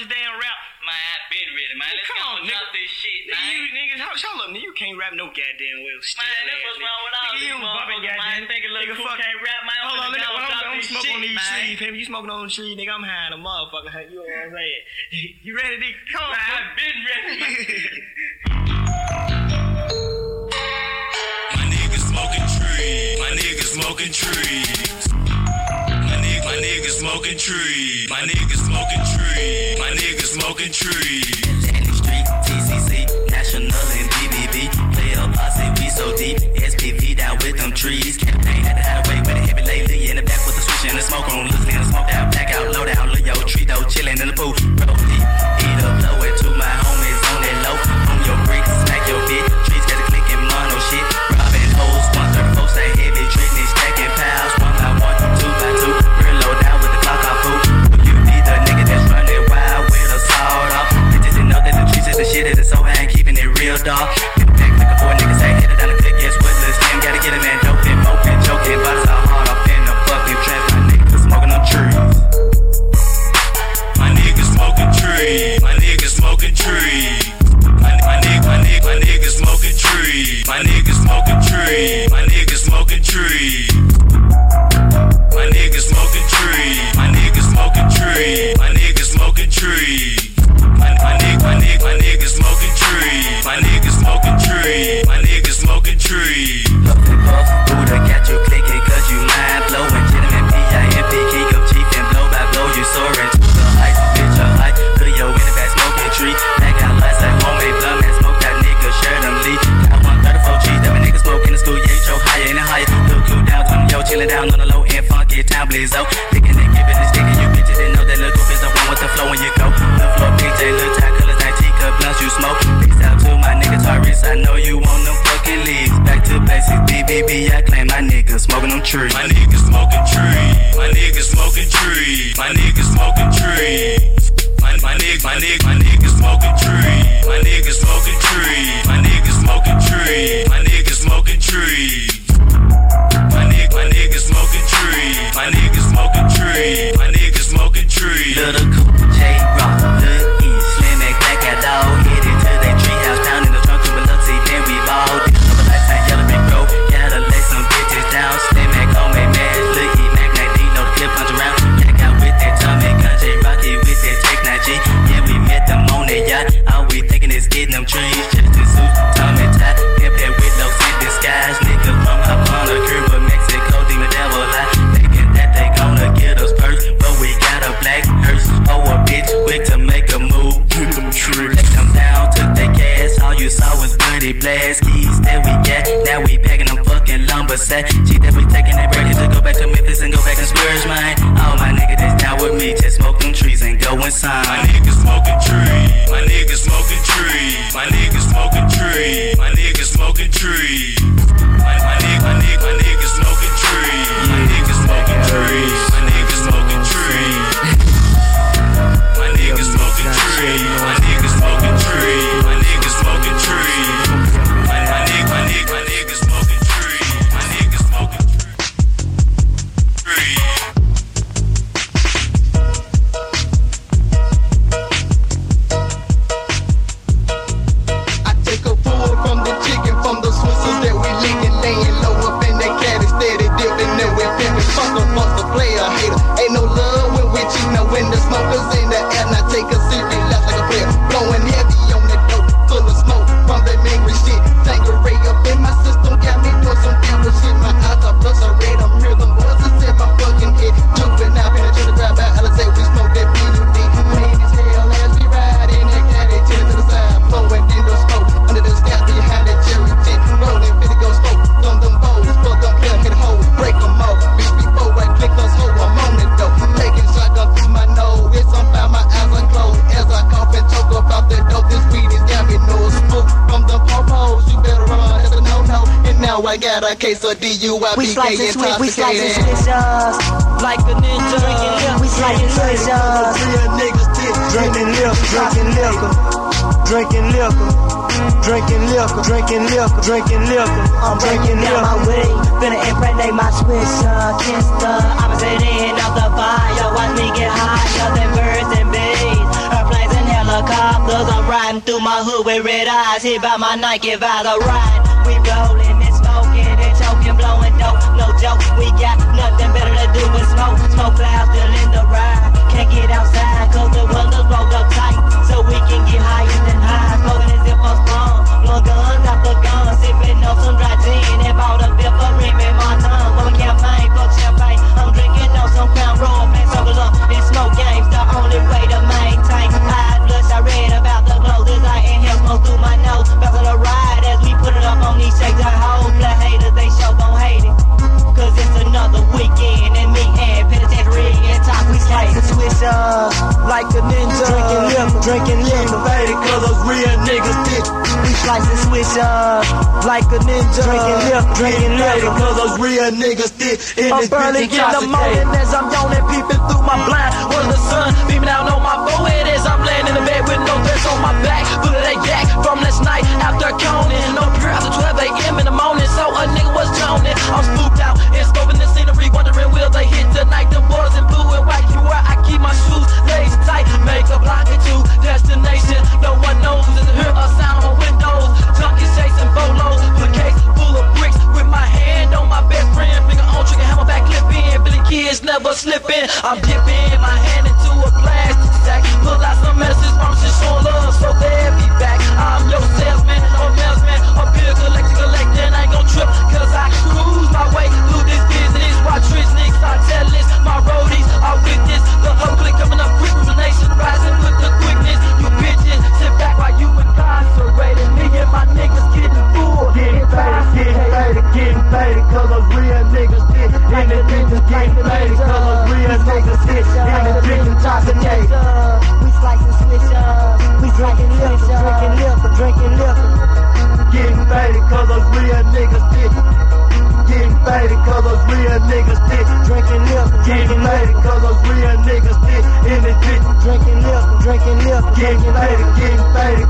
this damn rap. Man, I been ready, man. Let's come on, nigga. This shit, man. You niggas, hold up, nigga. You can't rap no goddamn well. Man, that's what's wrong with all these motherfuckers, man. Thinking little cool can't rap, man. Hold on, nigga. I'm smoking on these trees, baby. You smoking on the tree, nigga. I'm high in a motherfucker. You know what I'm saying? You ready, nigga? Come on, man. I been ready. My niggas smoking trees. My niggas smoking trees. My niggas smoking tree. My niggas smoking tree. My niggas smoking tree. Atlantic Street, TCC, National and BBB. Play a posse, we so deep. SPV down with them trees. Campaign at the highway with a heavy lately. In the back with the switch and the smoke on. Loose and smoke out, black out, low down. Look yo, tree though, chillin' in the pool. Roll deep, eat up, blow it to my homies on that low. On your bricks, smack your bitch. Trees got a click and mono shit. Robbing hoes, sponsor folks that heavy. Treating stacking piles. 1 by 1, 2 by 2. The shit is so high, keeping it real, dog. Get back, looking for niggas, I hit it down the click. Guess what? Let's slim, gotta get a man doping, moping, joking. Bottles all hard off in the fucking trash. My niggas smoking on trees. My niggas smoking trees. My niggas smoking trees. My niggas smoking trees. My niggas smoking trees. My niggas smoking trees. My niggas smoking trees. My niggas smoking trees. My niggas smoking trees. My nigga smoking tree. My nigga smoking tree. My nigga smoking tree. Puff the puff, Buddha got you clicking cause you mind blowing. Gentleman P.I.M.P. King of Chief and blow by blow you soaring. The lights, bitch, your light. Put your in the back smoking tree. Back out lights like homemade blood, man. Smoke that nigga, share them leaf. Got 134 G's, that my nigga smoke in the school. Yeah, show higher and higher. Look cool down, come yo, chillin' down on the low end. Funky time, please, oh. Thinking they giving this nigga, you bitches didn't know that little group is the one with the flow when you go. The floor, PJ, look tight. Blunts you smoke, peace out to my nigga Tyrese. I know you want them fucking leaves. Back to basics, BBB. I claim my niggas smoking them trees. My niggas smoking trees. My niggas smoking trees. My niggas smoking trees. My niggas smoking trees. My niggas smoking trees. My niggas smoking trees. My niggas smoking trees. My niggas smoking trees. My niggas smoking trees. My niggas smoking trees. Little Cooper J Rock, little. Hit it to that treehouse down in the trunk of a Luxy, then we balled. Over lifetime, yellow brick road, gotta lay some bitches down. Slim Mac, homemade man, looky Mac, like Dino, the clip punch around. Back out with that Tommy Gunn, J Rocky with that Tech 9G. Yeah, we met them on that yacht. All we thinking is getting them trees. Just in suits, Tommy Todd, pimp that with no sin disguise. Niggas from up on a crew with Mexico, demon devil lie. Thinking that they gonna get us first, but we got a black hearse. Oh, a bitch quick to make a move. They come down, took their gas. All you saw was bloody blast. Keys that we got, now we packing them fucking lumber sack. She that we taking that break to go back to Memphis and go back and splurge mine. All my niggas that's down with me, just smoke them trees and go inside. My niggas smoking trees. My niggas smoking trees. My niggas smoking trees. My niggas smoking trees. My niggas smoking trees. My niggas smoking trees. My niggas smoking trees. My niggas smoking trees. My I've been in off the fire, watch me get higher than birds and bees. Her Zoom through my hood with red eyes, hit by my night, give out a ride. We rolling and smoking and choking, blowing dope, no joke. We got nothing better to do but smoke. Smoke clouds still in the ride, can't get outside 'cause the windows rolled up tight, so we can get higher than high. Smoking as if I'm strong, blowing guns out the gun, sipping on some dry gin and bought a bill for rim in my tongue. One campaign, fuck champagne, I'm drinking on some Crown Royal, man. Circle up and smoke games, the only way to maintain high blood. I read about the glow, this I inhale, smoke through my nose. Back on the ride as we put it up on these shakes. I hold black haters, they sure gon' hate it, 'cause it's another weekend and me and Penitentiary and Top, we slay it. Switch up like a ninja, drinking liquor, faded 'cause those real niggas dick. We slice and switch up like a ninja, drinking liquor, 'cause those real niggas dick. I'm burning in the morning as I'm yawning, peeping through my blind. Was the sun beaming out on my forehead as I'm laying in the bed with no thirst on my back, full of that yak from last night after coning. No prayer after 12 a.m. in the morning, so a nigga was joning. I'm spooked out and scoping the scenery, wondering will they hit the night. The borders in blue and white, you where I keep my shoes lace tight. Make a block or two, destination no one knows. Doesn't hear a sound on windows. Junkies chasing bolos, put case full of bricks with my hand on my best friend. Finger on trigger, hammer back, clip in. Billy kids never slipping. I'm dipping my hand into a plastic sack, pull out some messages from showing love, so they'll be back. I'm your salesman or mailsman or bill collector. I ain't gon' trip 'cause I cruise my way through this business. Why Trisnix, I tell this, my roadies are with this. The ugly coming up quick, relations rising with the quickness. You bitches sit back while you incarcerated. Me and my niggas getting full, getting faded 'cause those real niggas shit. And the niggas getting faded 'cause those real niggas shit. And the drinking chocolate cake. We slice and switch up. We drinking liquor, getting faded 'cause those real niggas dick. Getting faded 'cause those real niggas dick. Drinking liquor, getting faded 'cause those real niggas dick. In the dick, drinking liquor, getting faded,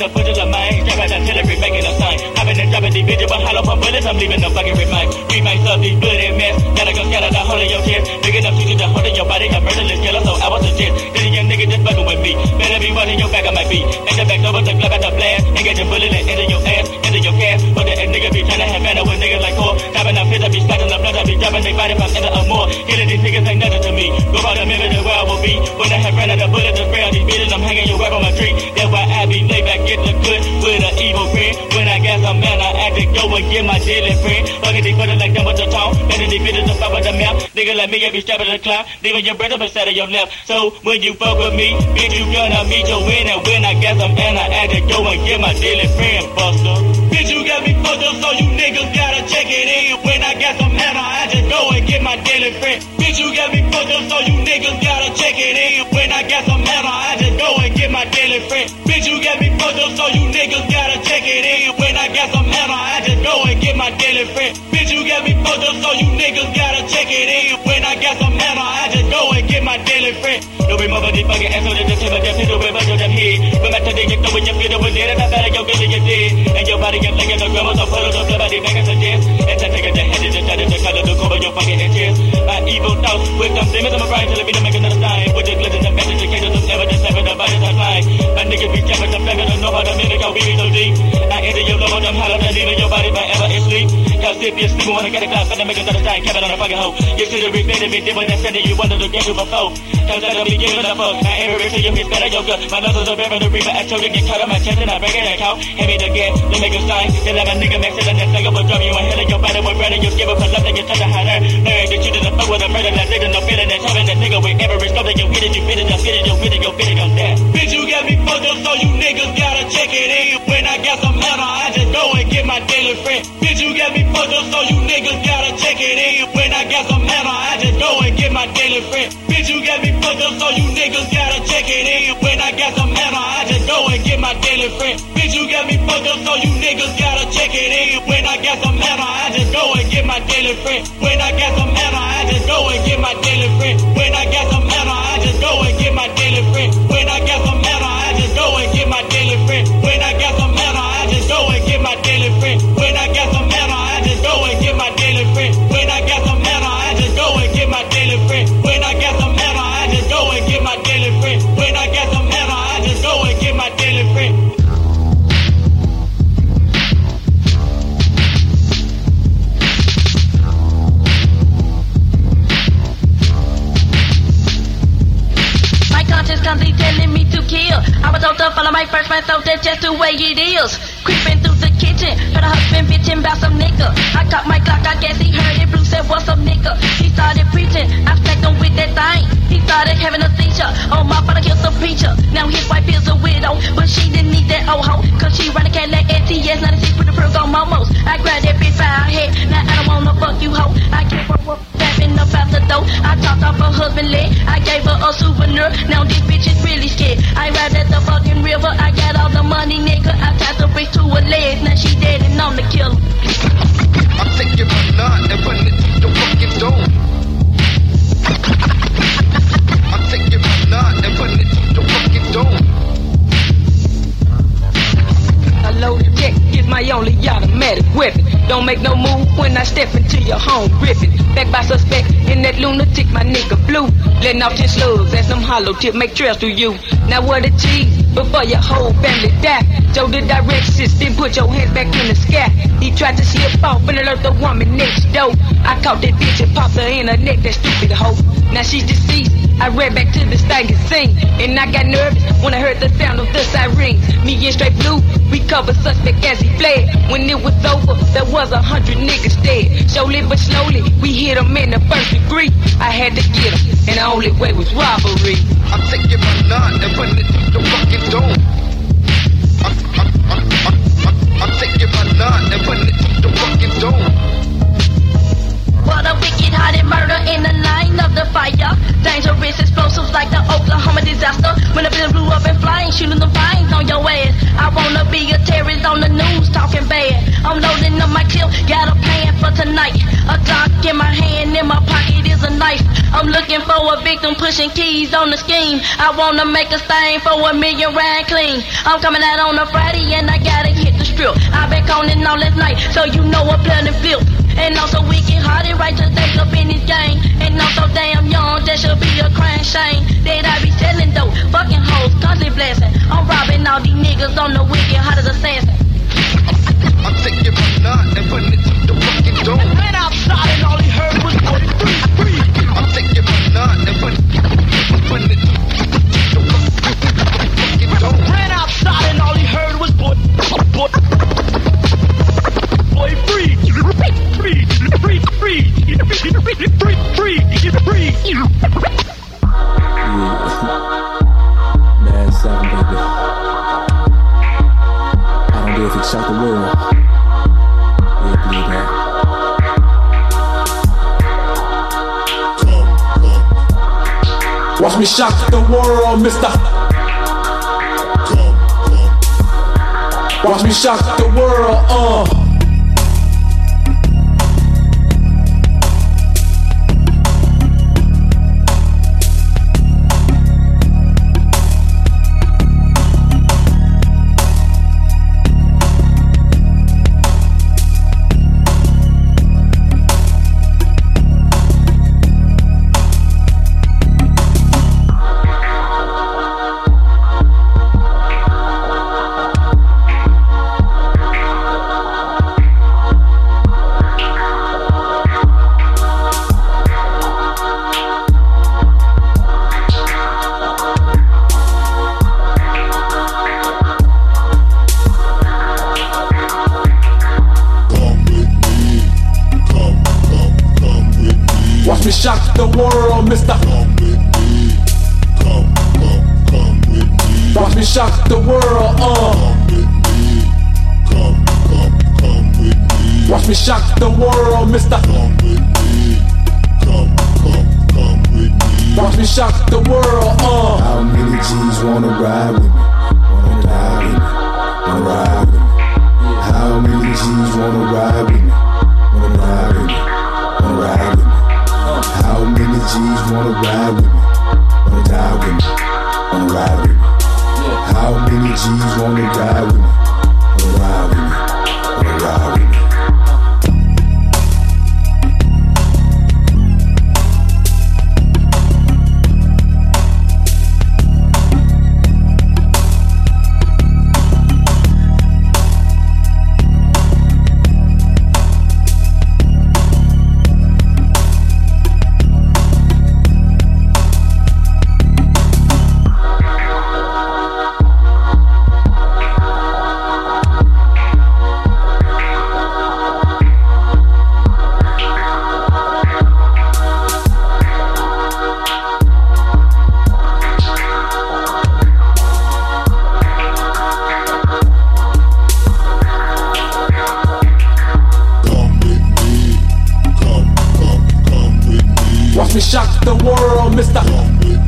The footage of mine, straight artillery making a sign. I've been dropping these bitches, but hollow pump bullets, I'm leaving no fucking remind. Reminds of these bloody mess, gotta go scatter the hole in your chest. Bigging up shooting the hole in your body, a murderless killer, so I was a shit. This young nigga just fucking with me, better be running your back on my feet. And the back over the club at the blast, and get your bullet and into your ass, into your gas. But the ass nigga be trying to have manner with niggas like whore. Dropping the fist, I be splatting the blood, I be dropping they body from into a more. Killing these niggas ain't nothing to me, go by the mirror to where I will be. When I have ran out of bullets to spray on these bitches, I'm hanging your rap on my tree. That's why I be laid back. Get the good with an evil friend. When I got some man, I act to go and get my deadly friend. Fucking these brothers like them with the tongue, better these bitches to fuck with the mouth. Nigga like me, you be strapping the clock, leaving your breath up inside of your left. So when you fuck with me, bitch, you gonna meet your win. And when I got some man, I act to go and get my deadly friend, buster. Bitch, you got me fucked up, so you niggas gotta check it in. When I got some man, I act to go and get my deadly friend. Bitch, you got me fucked up, so you niggas gotta check it in. When I got some man, I act to go and get my deadly friend. Bitch, you got me fucked up, so you niggas gotta check it in. When I got some hammer, I just go and get my daily friend. Bitch, you got me fucked up, so you niggas gotta check it in. When I got some hammer, I just go and get my daily friend. No remember these fucking assholes that just hit my death, hit the way my damn head. When my today, you know when you feel it was dead, and I better go get it, you did. And your body got like a grandma, so put it up, somebody back at the death. And I take it to head, it's just that it's a color to cover your fucking inches. My evil thoughts, with some demons on my brain, telling me to make another sign. With just glittering the message, the cases of evidence, having the bodies online. My niggas be capping the flag of the know how to make it, we be so deep. I enter your love, I'm hollow, I'm leaving your body forever in sleep. Y'all sit here, sleeping, wanna get a glass, better make another sign, cap it on a fucking hoe. You should have repented me, different than sending you one of the games you before. Cause that'll be giving a fuck. I ain't ready to your fist, better your gut. My nostrils are bearing the reaper, I told you get caught on my chest and I break it and count. Hand me the gas, they make a sign. They let my nigga make sense, and that nigga will drop you in hell in your body, with bread and you skip up for love, they get touched a high nerve. Learn that you didn't fuck with a murder, that nigga, no feeling, that's having that nigga with every scope that you hit it, you fit it, you fit it, you fit it, you fit it, on that. Bitch, you got me fucked up, so you niggas gotta check it in. When I got some hammer, I just go and get my daily friend. Bitch, you got me fucked up, so you niggas gotta check it in. When I got some hammer, I just go and get my daily friend. Bitch, you got me fucked up, so you niggas gotta check it in. When I got some hammer, I just go and get my daily friend. Bitch, you you got me fucked up, so you niggas gotta check it in. When I got some matter, I just go and get my daily friend. When I got some matter, I just go and get my daily friend. When I got some matter, I just go and get my daily friend. When I got some matter, I just go and get my daily friend. When I got some matter, I just go and get my daily friend. When I got some matter, I just go and get my daily friend. When I got some matter, I just go and get my daily friend. When I got some matter, I just go and get my daily friend. When I got some matter, I just go and get my daily friend. Constantly telling me to kill. I was on the follow my first man, so that's just the way it is. Creeping through the kitchen, heard a husband bitching about some nigga. I caught my Glock, I guess he heard it. Blue said, what's up, nigga? He started preaching, I stacked him with that thing. He started having a seizure. Oh, my father killed some preacher. Now his wife is a widow, but she didn't need that old hoe, cause she ran a Cadillac STS 96 with the pearls on momos. I grabbed that bitch by her head, now I don't wanna fuck you, hoe. I can't work tapping up out the door. I talked off her husband leg, I gave her a souvenir. Now this bitch is really scared. I ride at the fucking river. I got all the money, nigga. I tied the bitch to her legs. Now she dead and I'm the killer. I'm taking my nut and putting it through the fucking door. I'm taking my nut and putting it through the fucking door. I loaded check is my only automatic weapon. Don't make no move when I step into your home ripping. Back by suspect in that lunatic, my nigga blue. Letting off your slugs as some hollow tip make trails through you. Now what a cheese before your whole family die. Joe the direct system put your hands back in the sky. He tried to slip off and alert the woman next door. I caught that bitch and popped her in her neck, that stupid hoe. Now she's deceased. I ran back to the stankin' scene, and I got nervous when I heard the sound of the sirens. Me and Straight Blue, we covered suspect as he fled. When it was over, there was 100 niggas dead. Slowly but slowly, we hit him in the first degree. I had to get him, and the only way was robbery. I'm taking my nut and putting it through the fucking door. I'm taking my nut and putting it through the fucking door. What a wicked hearted murder in the line of the fire. Dangerous explosives like the Oklahoma disaster. When the building blew up and flying, shooting the vines on your ass. I wanna be a terrorist on the news talking bad. I'm loading up my clip, got a plan for tonight. A Glock in my hand, in my pocket is a knife. I'm looking for a victim, pushing keys on the scheme. I wanna make a stain for a million round clean. I'm coming out on a Friday and I gotta hit the strip. I've been coning all last night, so you know I'm planning flip. And also wicked hearted, righteous, they up in this game. And I'm so damn young, that should be a crying shame. That I be telling though, fucking hoes, constantly blessing. I'm robbing all these niggas on the wicked hearted assassin. I'm taking my nut and putting it through the fucking door. And outside and all he heard was 43. I'm taking my nut and putting it through the fucking door. Ran outside and all he heard was free. Mad 7, baby. I don't care if it's out the world. We'll be there. Watch me shock the world, mister. Watch me shock the world, Shock the world. How many G's wanna ride with me? Wanna ride with me? Wanna ride? Shock the world, mister. Come with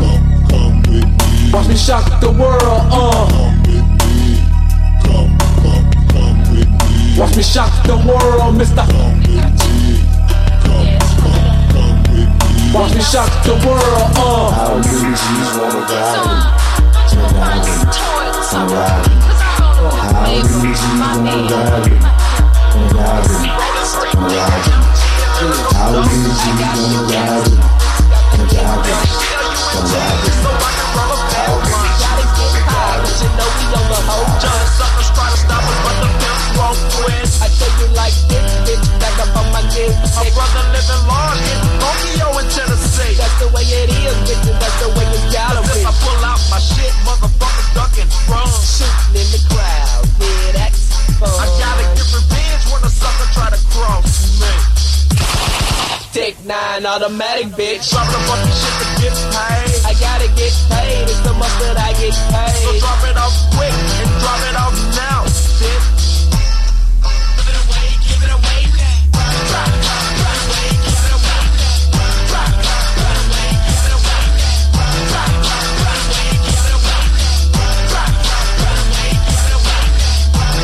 me. Come with me. Watch me shock the world, Come with me. Come with me. Watch me shock the world, mister. Come with me. Come with me. Watch me shock the world, How many G's wanna ride? How many G's wanna ride? How many G's wanna ride it? Gotta get high, 'cause you know we on the whole joint. Suckers try to stop us, but the pimps won't quit. I tell you like this, bitch, back up on my dick. My brother living large in Tokyo and Tennessee. That's the way it is, bitch, and that's the way you gotta be. Since I pull out my shit, motherfucker ducking from shooting in the crowd, yeah, that's fun. I gotta get revenge when a sucker try to cross me. Take 9 automatic, bitch. Drop the fucking shit to get paid. I gotta get paid. It's the month that I get paid. So drop it off quick and drop it off now, bitch. Give it away now. Run away, give it away now. Run away, give it away now. Run away, give it away now. Run away, give it away now. Run away, give it away now. Run away, give it away now.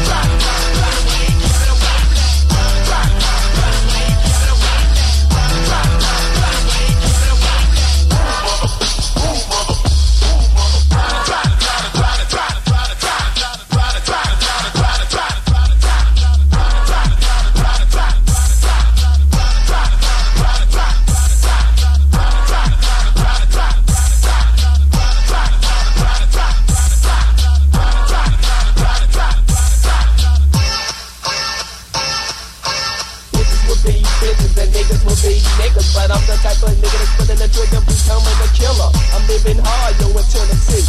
But I'm the type of nigga that's pulling the trigger, becoming a killer. I'm living hard, yo, in Tennessee.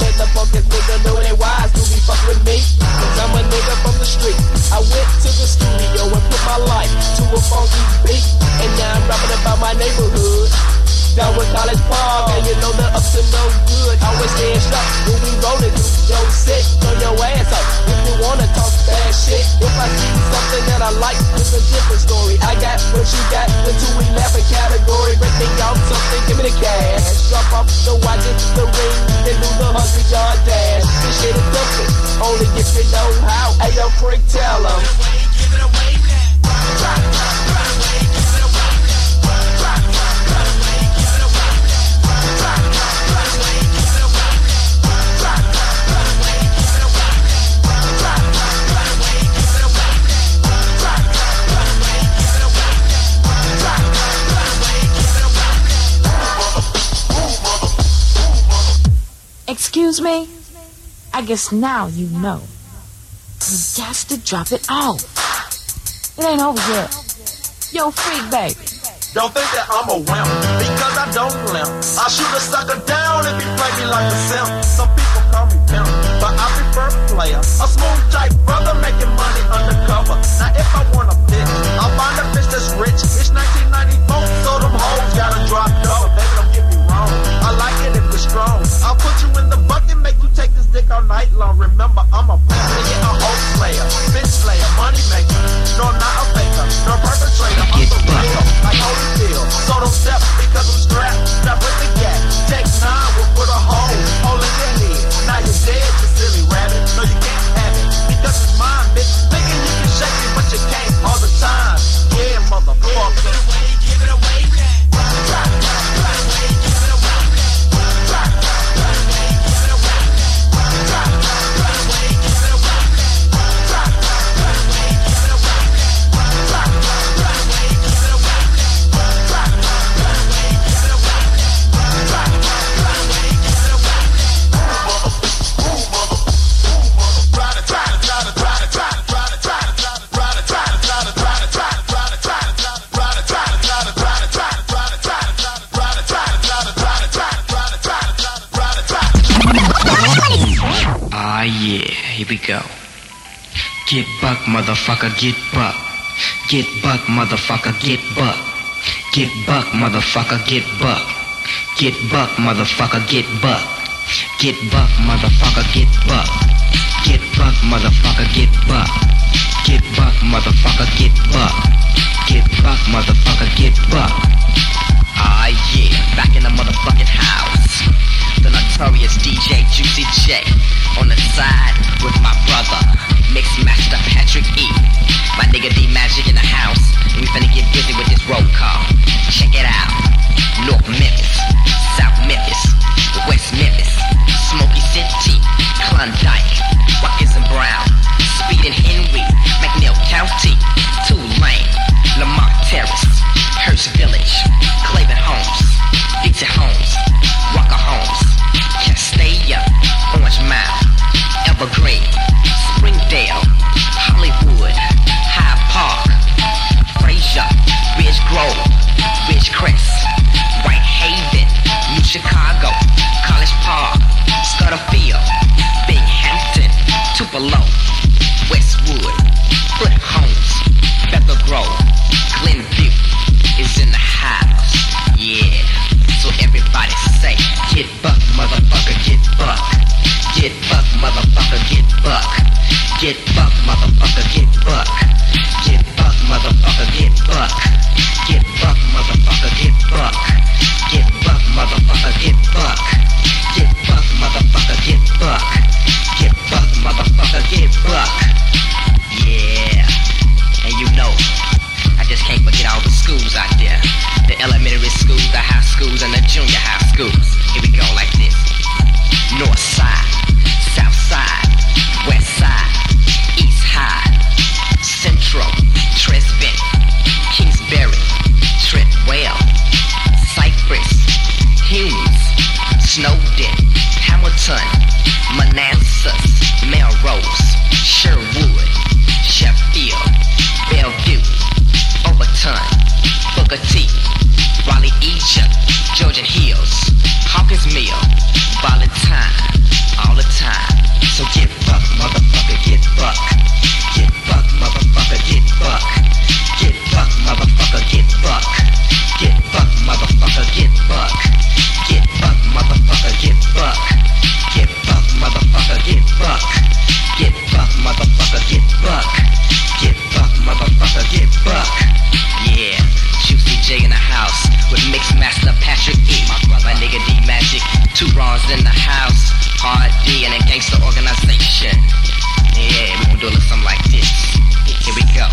Let the fuck this nigga know they wise, do be fuck with me. 'Cause I'm a nigga from the street. I went to the studio and put my life to a funky beat. And now I'm rapping about my neighborhood. Down with College Park, and you know the ups and no good. Always staying sharp, when we rollin', yo, sit, turn your ass up. If you wanna talk bad shit, if I see something that I like, it's a different story. I got what you got, the 211 category. Break me off something, give me the cash. Drop off the watches, the ring, and do the 100-yard dash. This shit is different, only if you know how. Ayo, prick, tell 'em. Give it away, now. Run away, give it away, now. Run away, give it away, now. Run away, give it away, now. Run away, give it away, now. Run away, give it away, now. Run away, give it away, now. Run away, give it away, now. Excuse me? I guess now you know. You got to drop it off. It ain't over yet. Yo, freak, baby. Don't think that I'm a wimp, because I don't limp. I shoot a sucker down if he play me like a simp. Some people call me pimp, but I prefer player. A smooth type brother making money undercover. Now if I want a bitch, I'll find a bitch that's rich. It's 1994, so them hoes gotta drop double. Baby, don't get me wrong, I like it if it's strong. I'll put you in the bucket, make you take this dick all night long. Remember, I'm a pimp, nigga, a hoe player. Bitch player, money maker. No, I'm not a faker, no perpetrator. I'm the real, like Holy. So don't step because I'm strapped. Stop with the gat. Take 9 will put a hole in your head. Now you're dead, you silly rabbit. No, you can't have it because it's mine, bitch. Thinking you can shake it, but you can't all the time. Yeah, motherfucker. Give it away, give it away, man. Run away, give it away, man. Run away, give it away, man. yeah, here we go. Get buck, motherfucker, get buck. Get buck, motherfucker, get buck. Get buck, motherfucker, get buck. Get buck, motherfucker, get buck. Get buck, motherfucker, get buck. Get buck, motherfucker, get buck. Get buck, motherfucker, get buck. Get buck, motherfucker, get buck. Ah yeah, back in the motherfucking house. The notorious DJ Juicy J on the side with my brother, Mix Master Patrick E. My nigga D Magic in the house, and we finna get busy with this roll call. Check it out. North Memphis, South Memphis, West Memphis, Smoky City, Klondike, Watkins and Brown, Speed and Henry, McNeil County, Tulane, Lamont Terrace, Hearst Village, Clavin Homes, Dixie Homes, Walker Homes, Castella, Orange Mile, Evergreen, Springdale, Hollywood, Hyde Park, Frazier, Ridge Grove, Ridgecrest, White Haven, New Chicago, College Park, Scudderfield, Binghamton, Tupelo, Westwood, Foot Homes, Bethel Grove, Glenview is in the house, yeah. So everybody say, get buck, motherfucker, get buck. Get buck, motherfucker, get buck. Get buck, motherfucker, get buck. Get buck, motherfucker, get buck. Get buck, motherfucker, get buck. Get buck, motherfucker, get buck. Get buck, motherfucker, get buck. Get buck, motherfucker, get buck. Yeah, and you know, I just can't forget all the schools out there. The elementary schools, the high schools, and the junior high schools. Here we go like this. North side, south side, west side, east high, central, Tresvent, Kingsbury, Treadwell, Cypress, Hughes, Snowden, Hamilton, Manassas, Melrose, Sherwood, Sheffield, Bellevue, Overton, Booker T, Raleigh, Egypt, Georgian Hills, Hawkins Mill, Valentine, all the time. So get buck, motherfucker, get buck. Get buck, motherfucker, get buck. Get buck, motherfucker, get buck. Get buck, motherfucker, get buck. Get buck, motherfucker, get buck. Get buck, motherfucker, get buck. Get buck, motherfucker, get buck. Get buck, motherfucker, get buck. Yeah, Juicy J in the house with Mixmaster Patrick E. My brother, nigga D Magic, Two Ron's in the house, Hard D and a gangster organization. Yeah, we gon' do a little something like this. Here we go.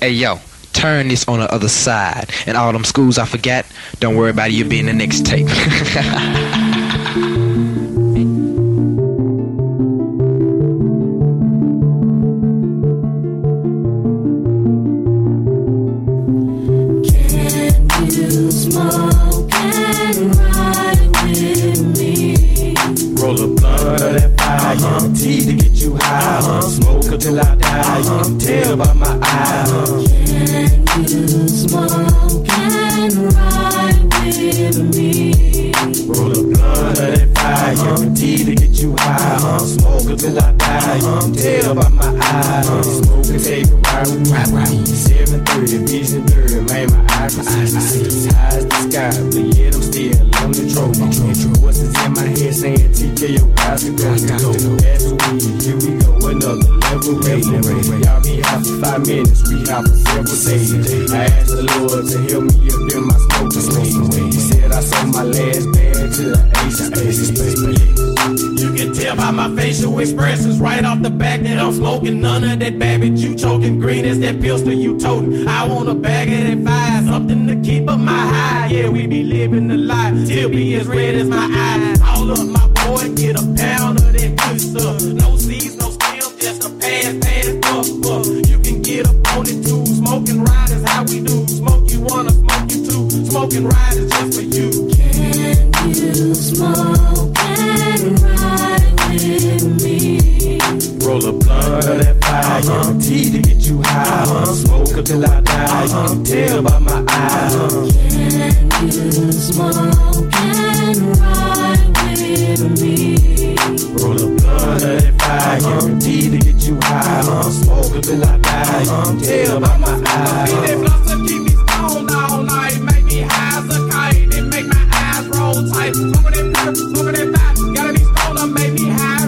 Hey yo, turn this on the other side. And all them schools I forgot, don't worry about it, you'll be in the next tape. Roll roll a blunt of that fire. Guaranteed to get you high. Smoke until I die. You can tell by my eyes. Can you smoke and ride with me? Roll a blunt of that fire. Guaranteed to get you high. Smoke until I die. You can tell by my eyes. Be that blossom, keep me stoned all night. Make me high as a kite and make my eyes roll tight. Smoking that nerves, smoking that fire. Gotta be stoned and make me high.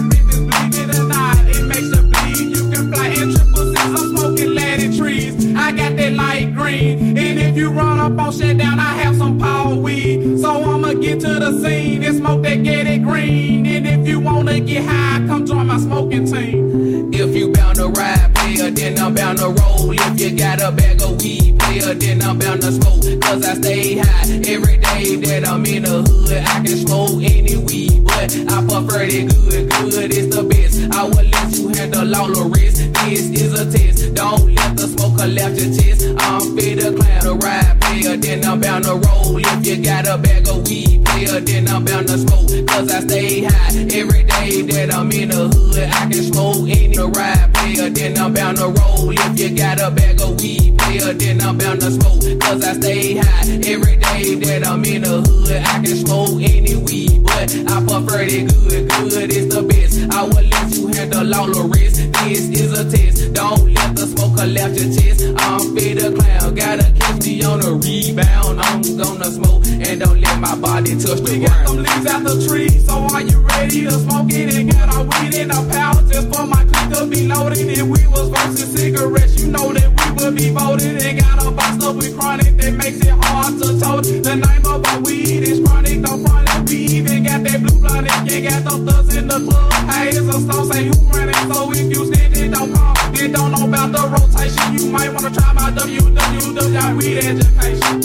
I got that light green, and if you run up on shit down, I have some power weed. So I'ma get to the scene and smoke that Getty Green. And if you wanna get high, come join my smoking team. If you bound to ride, player, then I'm bound to roll. If you got a bag of weed, player, then I'm bound to smoke. Cause I stay high every day that I'm in the hood. I can smoke any weed, but I prefer that good. It's the best. I will let you handle all the risk. This is a test. Don't let the smoker left your chest. I'm fit to climb the ride, player, then I'm bound to roll. If you got a bag of weed, player, then I'm bound to smoke. Cause I stay high every day that I'm in the hood. I can smoke any ride, player, then I'm bound to roll. If you got a bag of weed, player, then I'm bound to smoke. Cause I stay high every day that I'm in the hood. I can smoke any weed, but I prefer that good. It's the best. I will let you handle all the risk. This is a test. Don't let the smoker left your chest. I'm fit to clown. Gotta catch me on the rebound. I'm gonna smoke and don't let my body touch the ground. We got some leaves out the tree, so are you ready to smoke it? And got our weed in our pouch just for my clique to be loaded. If we was versus cigarettes, you know that we would be voted. And got a box up with chronic that makes it hard to tote. The name of our weed is chronic, don't front it. We even got that blue blood and you got those thugs in the club. Hey, it's a song, say who running, so if you stand it, don't call. It don't know about the rotation, you might wanna try my WWW weed education.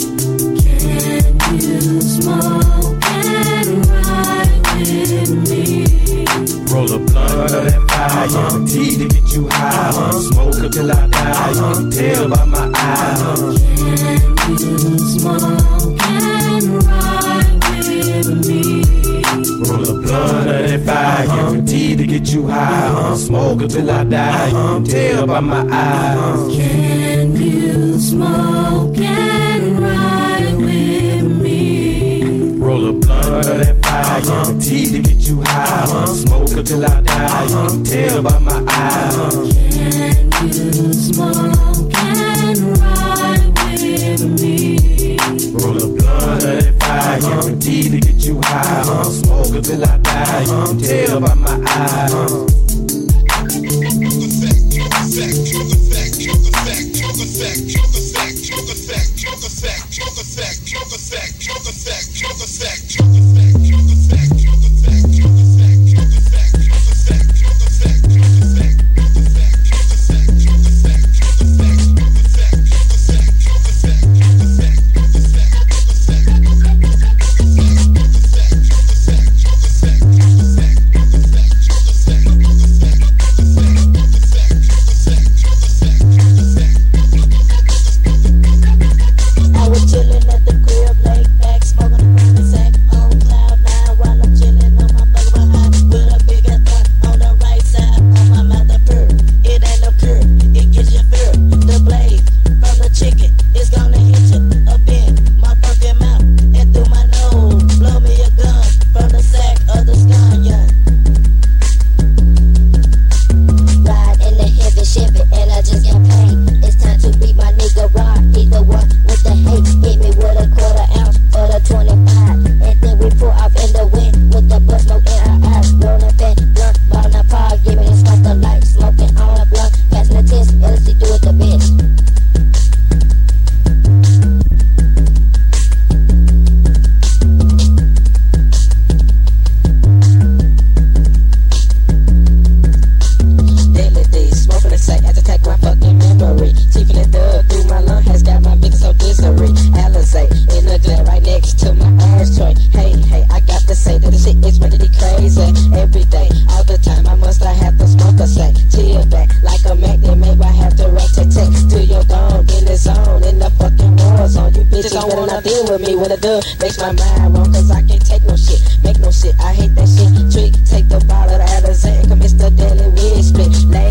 Can you smoke and ride with me? Roll a blunt of that fire, guaranteed to get you high. Smoke until I die, you can tell by my eyes. Can you smoke and ride with me? Roll a blunt of that fire, guaranteed to get you high. Smoke until I die, you can tell by my eyes. Can you smoke and ride with me? Roll a blunt of that fire, guaranteed to get you high. Smoke until I die, you can tell by my eyes. Can you smoke and ride with me? Roll a blunt of that fire, guaranteed to get you high. Smoke until I die, you can tell by my eyes. Take no shit, I hate that shit. Trick, take the bottle out of Zan, commit the daily weed split.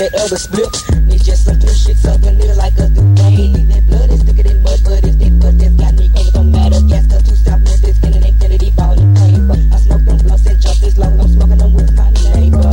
that other slip. It's just some new shit, something little like a new thing. That blood is thicker than mud, but if they put this got me crazy, don't matter. Gas cut to stop with this, killing infinity, falling pain. But I smoke them blunts and jump this long, I'm smoking them with my neighbor.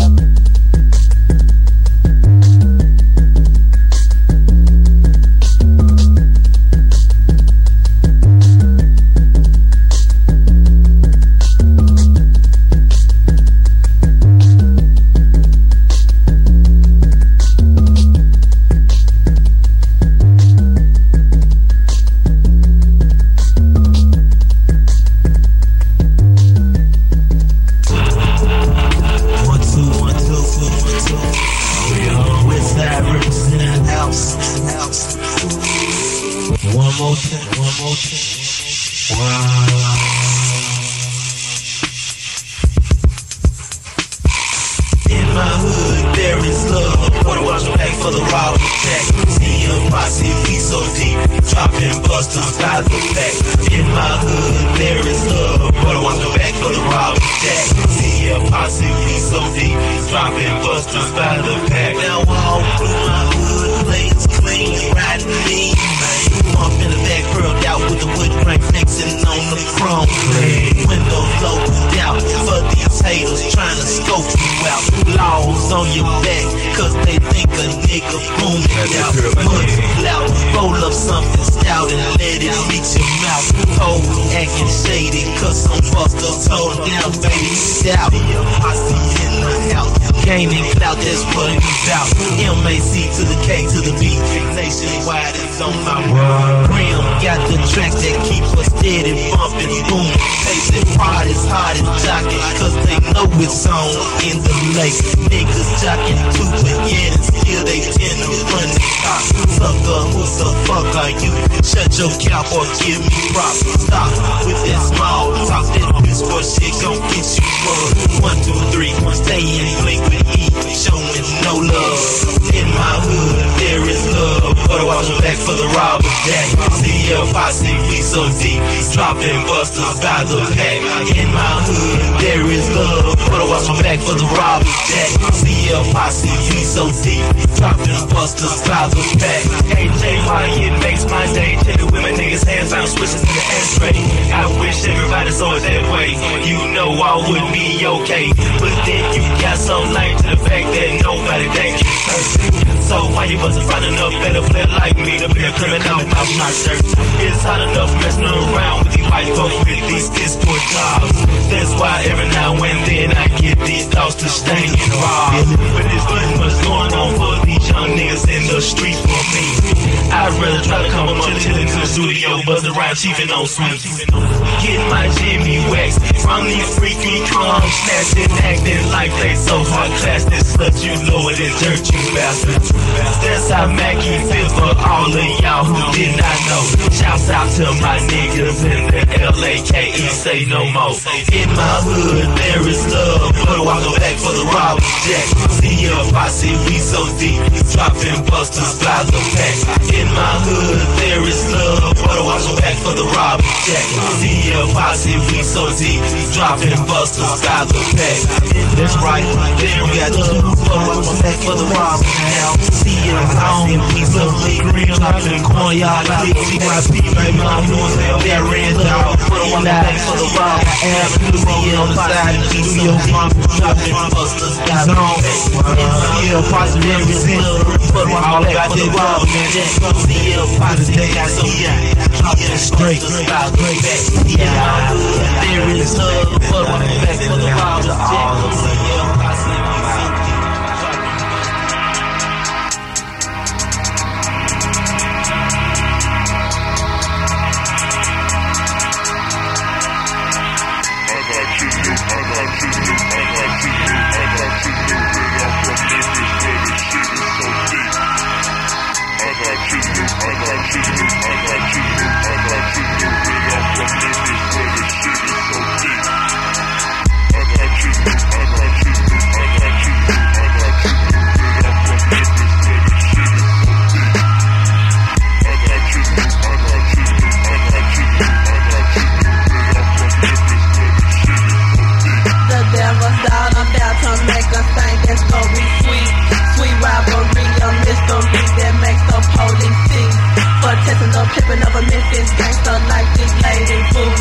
this gangster life just laid in food.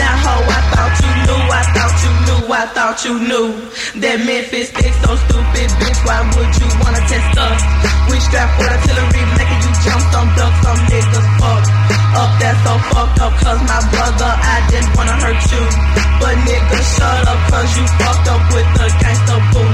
Now, ho, I thought you knew, I thought you knew, I thought you knew that Memphis stick so stupid, bitch. Why would you wanna test us? We strapped for artillery, making you jump, some ducks, some niggas fucked up. That's so fucked up, cause my brother, I didn't wanna hurt you, but nigga, shut up, cause you fucked up with the gangster boo.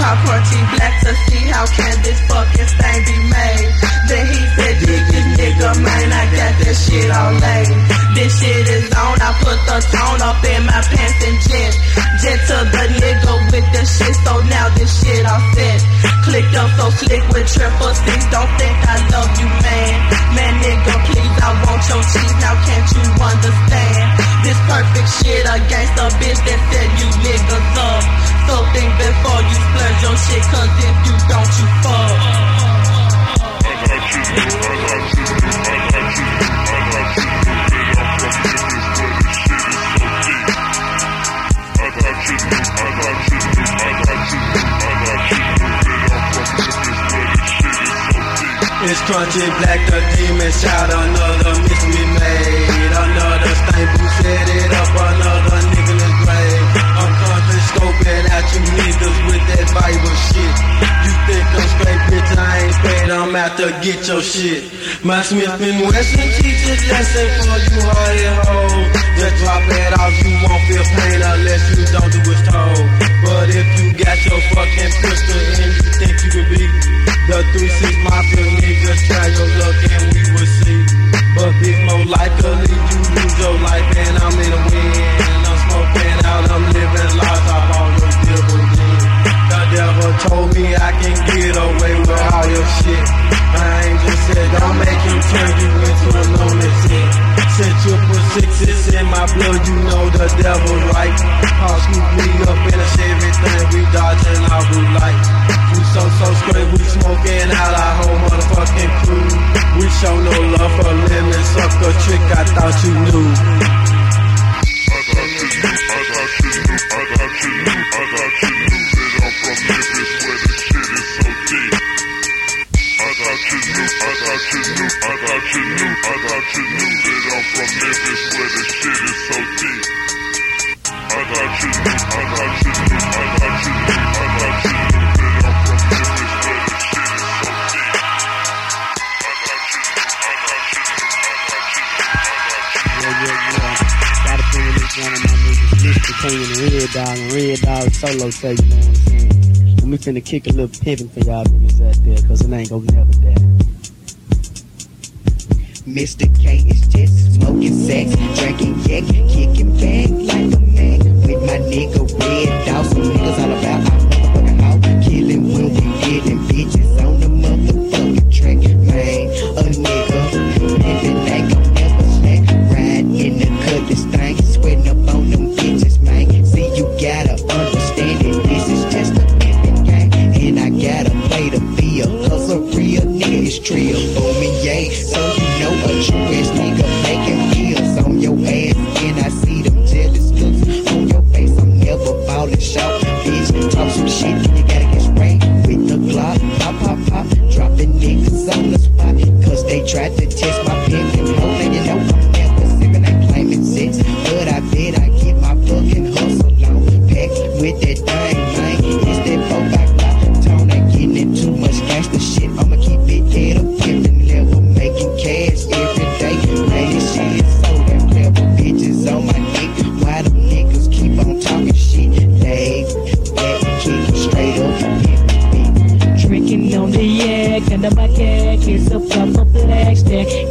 Top party black to see how can this fucking thing be made. Then he said, "Diggy nigga, man, I got this shit all laid. This shit is on." I put the tone up in my pants and jet to the nigga with the shit. So now this shit all set. Clicked up so slick with triple C's. Don't think I love you, man. Man, nigga, please, I want your cheese. Now can't you understand? This perfect shit against a bitch that said you niggas up. So think before you splurge your shit, cause if you don't, you fuck. It's Crunchy Black the Demon, shout another miss me made. Another thing who set it up, another nigga in his grave. I'm constantly scoping at you niggas with that Bible shit. You think I'm straight, bitch, I ain't straight, I'm out to get your shit. My Smith and Wesson teaches lesson for you hard hoes. Just drop it off, you won't feel pain unless you don't do what's told. But if you got your fucking pistol and you think you can be the 3-6 mafia niggas, try your luck and we will see. But it's more likely you lose your life and I'm in a win. I'm smoking out, I'm living life, I'm all your devil in. The devil told me I can get away with all your shit. My angel said, don't make him turn you into a lunatic. Said 666 in my blood, you know the devil right. Paul scoop me up in a Chevy thing, we dodging our blue light. So straight, we smoking out our whole motherfucking crew. We show no love for lemon, sucker trick, I thought you knew. I thought you knew that I'm from Memphis where the shit is so deep. I thought you knew that I'm from Memphis where the shit is so deep. I thought you knew one of my niggas mixed between Red Dog and Solo tape, you know what I'm saying? And we finna kick a little pimpin' for y'all niggas out there, cause it ain't gon' never die. Mr. K is just smoking sex, drinking yak, kicking back like a man. With my nigga Red Dog, some niggas all about my motherfuckin' house. Killin' when we gettin' bitches on the motherfucking track, man. A nigga, livin' like a pepper snack, riding in the cut, this thing. Sweating up on them bitches, man. See, you gotta understand it. This is just a pimpin' game, and I gotta play the field, cause a real nigga is trill. Booming, yeah, so you know a true ass nigga making deals on your ass, and I see them jealous looks on your face. I'm never ballin' short, bitch. Talk some shit, then you gotta get sprayed with the Glock. Pop, pop, pop, dropping niggas on the spot, cause they tried to test my pimpin' hoe, and you know I'm never sippin', ain't claimin' six.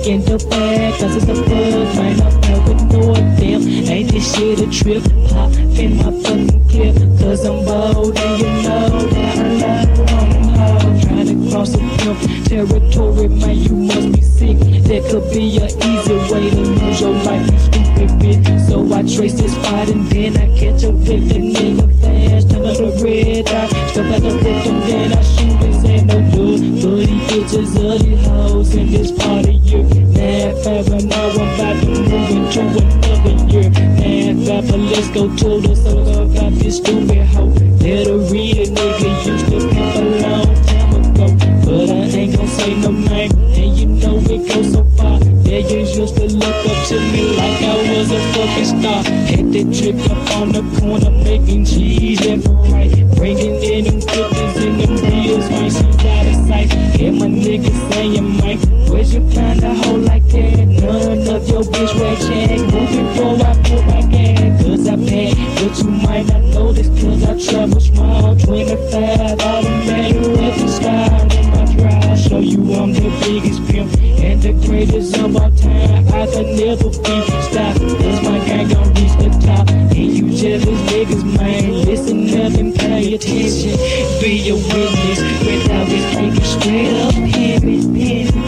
In the back, cause it's a bug, man, I'm not with no damn. Ain't this shit a trip? Pop in my fucking clip, cause I'm bold and you know that I love on them hoes. Tryna cross a pimp territory, man, you must be sick. That could be an easy way to lose your life, you stupid bitch. So I trace this spot and then I catch up with that nigga fast. Turn on the red eye, step like a victim, then I shoot his hand. No good, but he bitches ugly hoes in this party. Forever now I'm about to move into another year. Man, forever, let's go to the solar about this stupid hoe. That a real nigga used to be a long time ago, but I ain't gon' say no name, and you know it goes so far. Yeah, you used to look motherfucking star. Had that trip up on the corner, making cheese left and right, bringing in them cookies and them bills right. She got a sight, and my niggas saying, Mike, where'd you find a hoe like that? None of your bitch wet shag. Move before I pull my gas, cause I pack, but you might not notice, cause I travel small. 25 automatic weapons, style in my drive. Show you I'm the biggest pimp and the greatest of all time. I could never be stopped, cause my gang gon' reach the top. And you jealous niggas, man, listen up and pay attention. Be a witness, without this nigga straight up, hear me, hear me.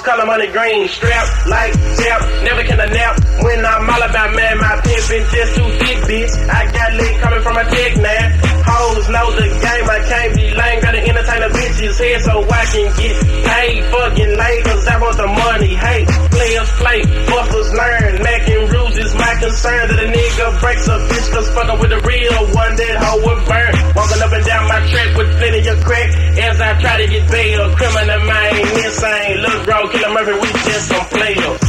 shoes, color money green, strap, like tap, never can I nap. When I'm all about man, my pimpin' just too thick, bitch. I got lit coming from a dick, man. Hoes know the game, I can't be lame, gotta entertain the bitches head so I can get paid. Fucking lame, cause I want the money, hey. Players play, buffers learn, Mac and Rouge is my concern. That a nigga breaks a bitch, cause fuckin' with the real one, that hoe would burn. Walking up and down my track with plenty of crack, as I try to get bail. Criminal mind, insane, look bro, Killer Murphy, we just some players.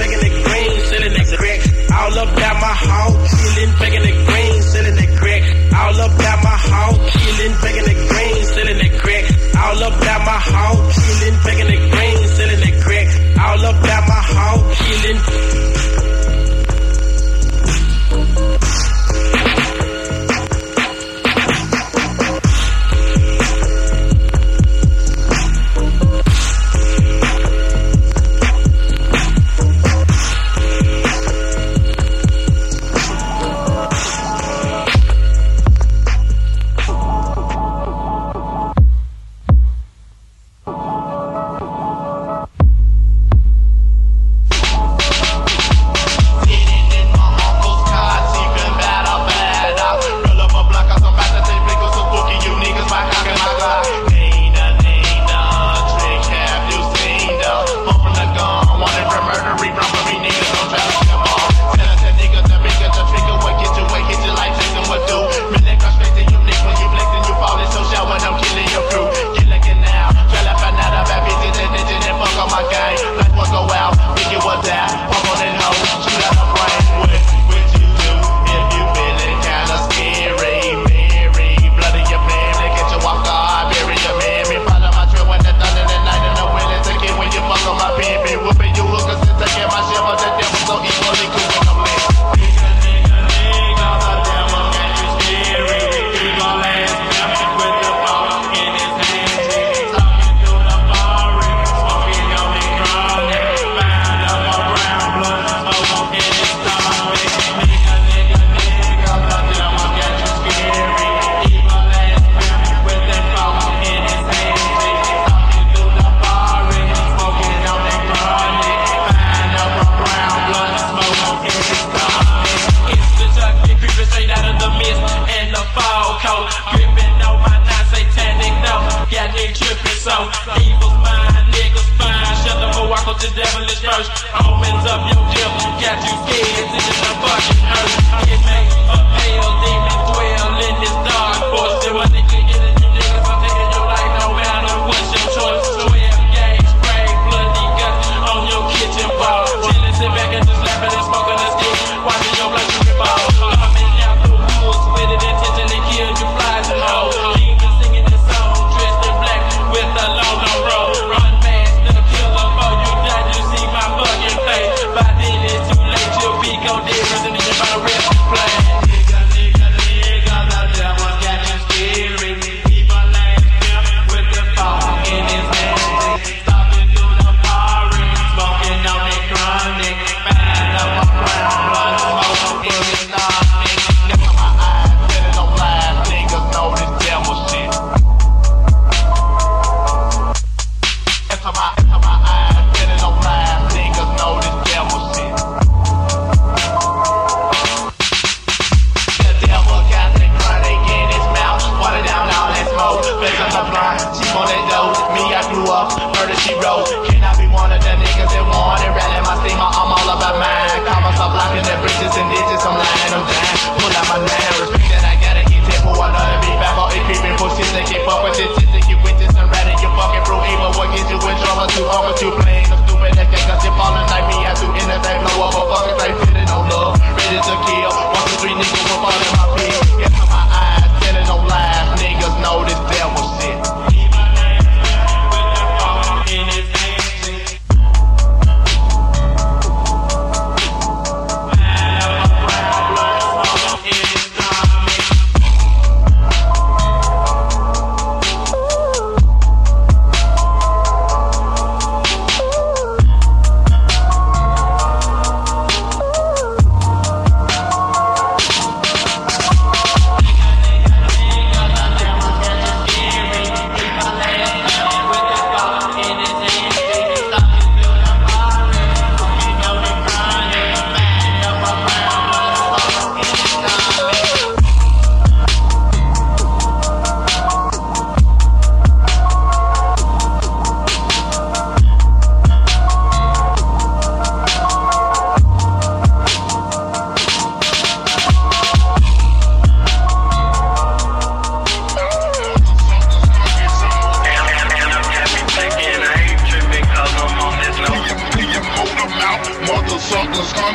Begging the green, selling the crack, all up down my hall, chillin'. Begging the green, selling the crack, all up down my hall, chillin'. Begging the green, selling the crack, all up down my hall, chillin'. Begging the green, selling the crack, all up down my hall, chillin'.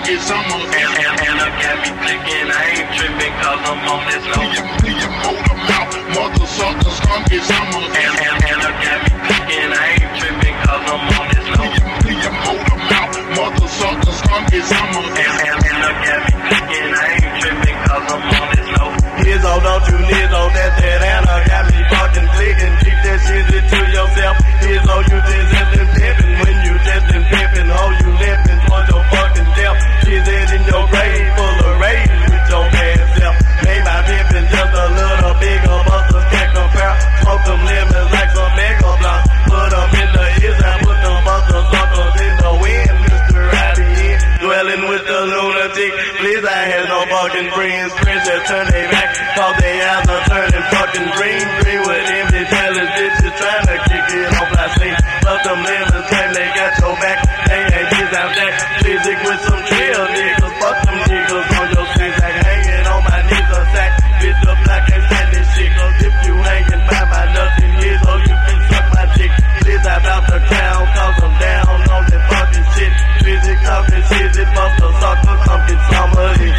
get some of it. And I can't be thinking I ain't tripping cause I'm on this low. You hold them out, mother suckers, come get some of it. And I can't be thinking I ain't tripping cause I'm on this low. You hold them out, mother suckers, come get some of it. And I can't be thinking I ain't tripping cause I'm on this low. Izzo, don't you Nizzo, that's that Anna got me fucking clicking. Keep that shit to yourself. Izzo, you just left and pimpin'. When you just been pimpin', ho, you limpin' for your fucking death. She's dead in your grave, full of rage with your bad self. Made my pimpin' just a little bigger, but the stack of power. Smoke them lemons like some mega block. Put them in the ears, I put them buster suckers in the wind. Mr. Roddy here, dwelling with the lunatic. Please, I had no fucking friends. Friends that turn their back, cause they eyes are turning fucking green. Green with empty talent, bitches trying to kick it off my sleeve. But them lemons claim they got your back. They ain't this out that. Please, with some chill niggas. Fuck them niggas on your streets. Like hanging on my knees or sack. Bitch up like I said this shit. Cause if you hanging by my nothing is, oh, you can suck my dick. Please, I bout the crown, cause I'm down on that fucking shit. Please, it comes and shit. It must have sucked or something, somebody.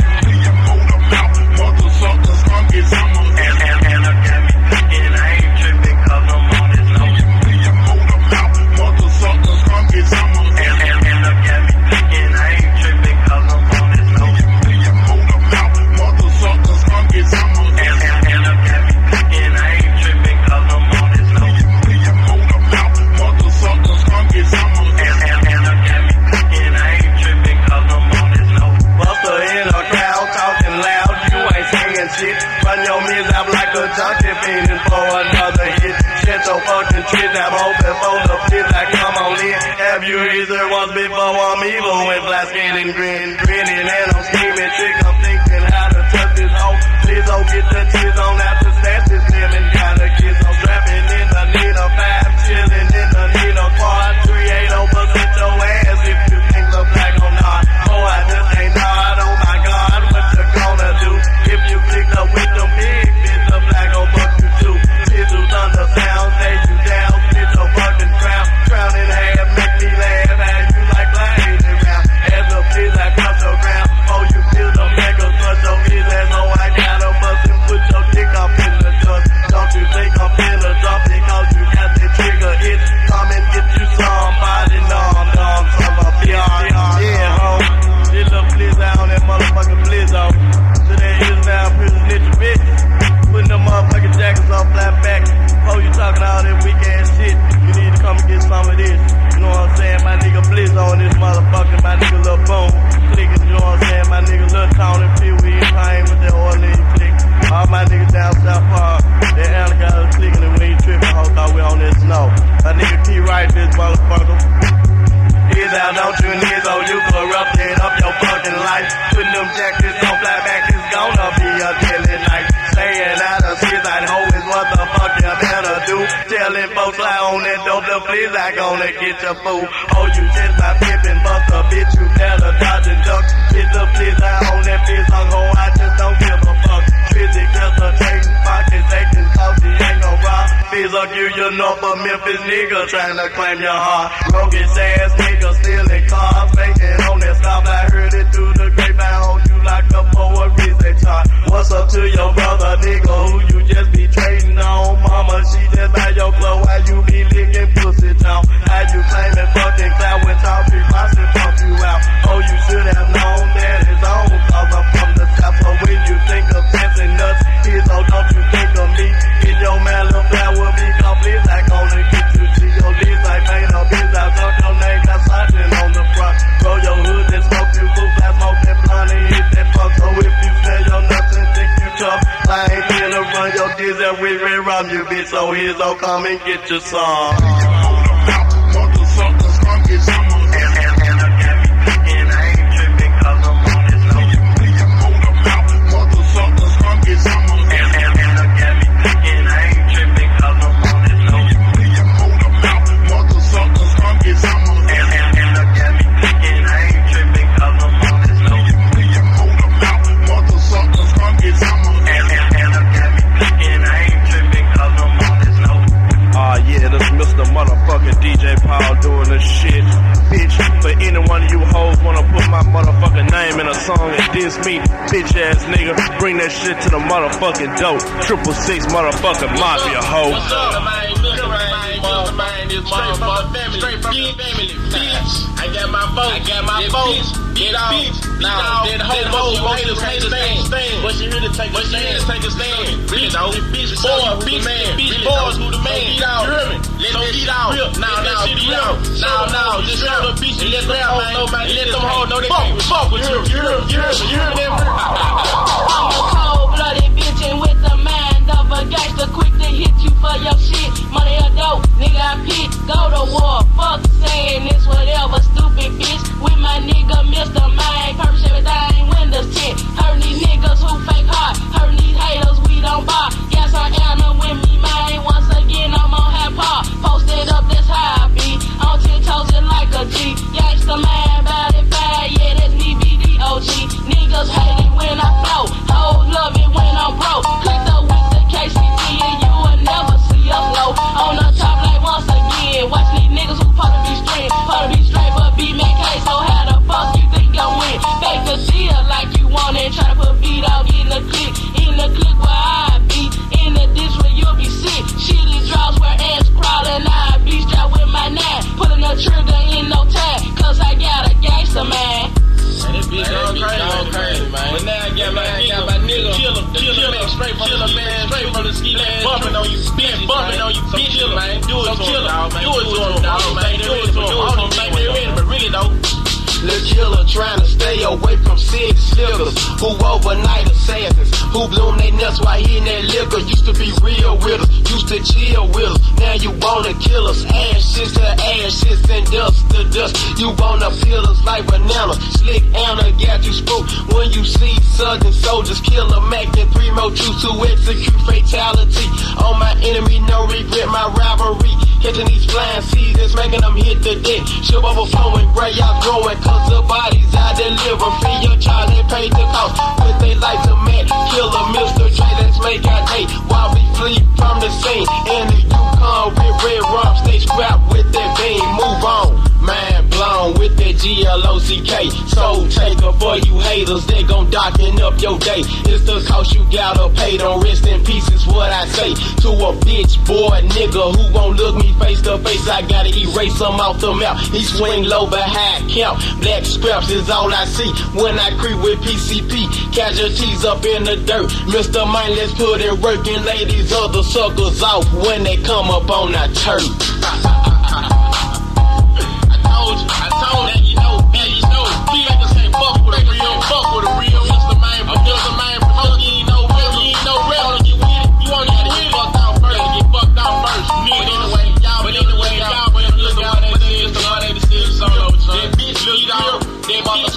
Motherfucking DJ Paul doing this shit. bitch. But any one of you hoes wanna put my motherfucking name in a song and diss me, bitch ass nigga. Bring that shit to the motherfucking dope. 666 motherfucking mafia hoe. What's up, man? Straight from the family, bitch. I got my vote. Get off. Now that whole haters stand. But she really take a stand. Bitch, boys who the man. Get out. Let them get out. Now, get out. Now, just grab a bitch and let them hoes know. Let them hoes know they can't fuck with you. You're them. I'm a cold-blooded bitch and with the mind of a gangster, quick to hit you for your shit. Money or dope, nigga, I pick. Go to war. Fuck saying this, whatever, stupid bitch. With my nigga, Mr. Mind, purpose everything, Windows 10. Hurting these niggas who fake hard. Hurting these haters, we don't buy. Yes, I am them with me, man. Once again, I'm on high par. Posted up, that's how I be. On 10 toes, just like a G. Gangsta man, body fire, yeah, that's me, BDOG. Niggas hate it when I flow. Hoes love it when I'm broke. Click the with the KCT and you will never see us low. On the top, like once again. Watch these niggas who supposed to be straight. Supposed to be straight, but be mad case. So how the fuck you think I win? Make the deal like you want it. Try to put beat out in the click. In the click where I be. In the ditch where you'll be sick. Shitty draws where ass crawling. I be strapped with my nine. Pulling the trigger in no time. Cause I got a gangster, man. That bitch going crazy, man. But now I got my nigga. Killer, straight from the man. Straight from the ski man. Bumping on you, bitch. Bumping on you, bitch. Man, do it to him, dog. Do it to him, dog. Do it to him. I don't think they're ready, but really, though. Little killer trying to stay away from city slickers. Who overnight assassins. Who bloom they nuts while eating that liquor. Used to be real with us. Used to chill with us. Now you wanna kill us. Ashes to ashes and dust to dust. You wanna peel us like banana. Slick Anna got you spooked. When you see Southern soldiers kill a Mac and three more troops to execute fatality. On my enemy, no regret, my rivalry. Hitting these flying seasons, making them hit the deck. Ship overflowing, gray out growing. The bodies I deliver, free your child and pay the cost. Put they lights a man, kill a Mr. J, let's make our day. While we flee from the scene, and if you come with red rumps, they scrap with that beam. Move on, mind blown with that GLOCK. Soul taker for you haters, they gon' darken up your day. It's the cost you gotta pay, don't rest in peace is what I say. To a bitch, boy, nigga, who won't look me face to face, I gotta erase him off the mouth. He swing low behind count. Black scraps is all I see when I creep with PCP. Casualties up in the dirt. Mr. Mind, let's put it working. Ladies, other suckers off when they come up on our turf. I told that you know. We ain't just say fuck with a real Mr. Mind. I'm just a man from us. You ain't no real.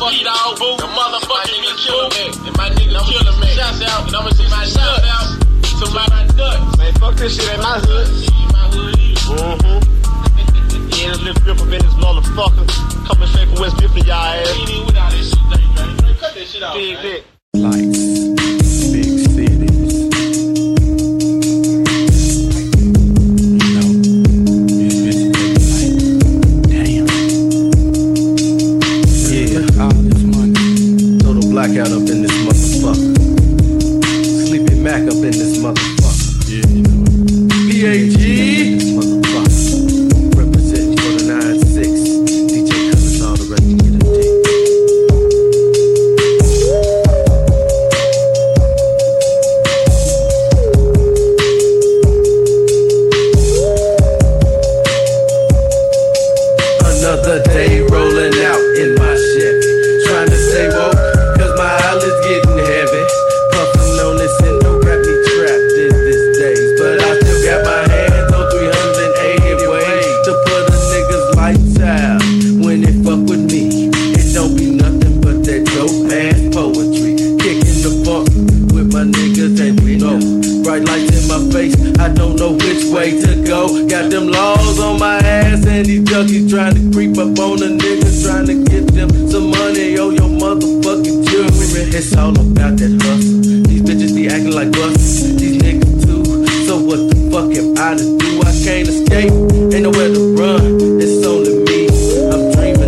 Eat all boo, the motherfucking bitch killin' me, and my nigga killin' me. Shots out, and I'ma see my nuts out to my nuts. Man, fuck this shit ain't my hood. Ain't my hood either. Yeah, this little grip up in this motherfucker, coming straight from West Memphis, y'all ass. Ain't even without this shit, man. Cut that shit out, man. Like. Blackout up in this motherfucker. Sleepy Mac up in this motherfucker. Yeah, you know. PAG motherfucker. Representing for the 9-6. DJ Cummins, all the rest of you today. Another day rolling out in my shit. Trying to stay woke. I don't know which way to go. Got them laws on my ass and these junkies trying to creep up on the niggas, trying to get them some money. Oh, your motherfucking jewelry. It's all about that hustle. These bitches be acting like busters. These niggas too. So what the fuck am I to do? I can't escape. Ain't nowhere to run. It's only me. I'm dreaming.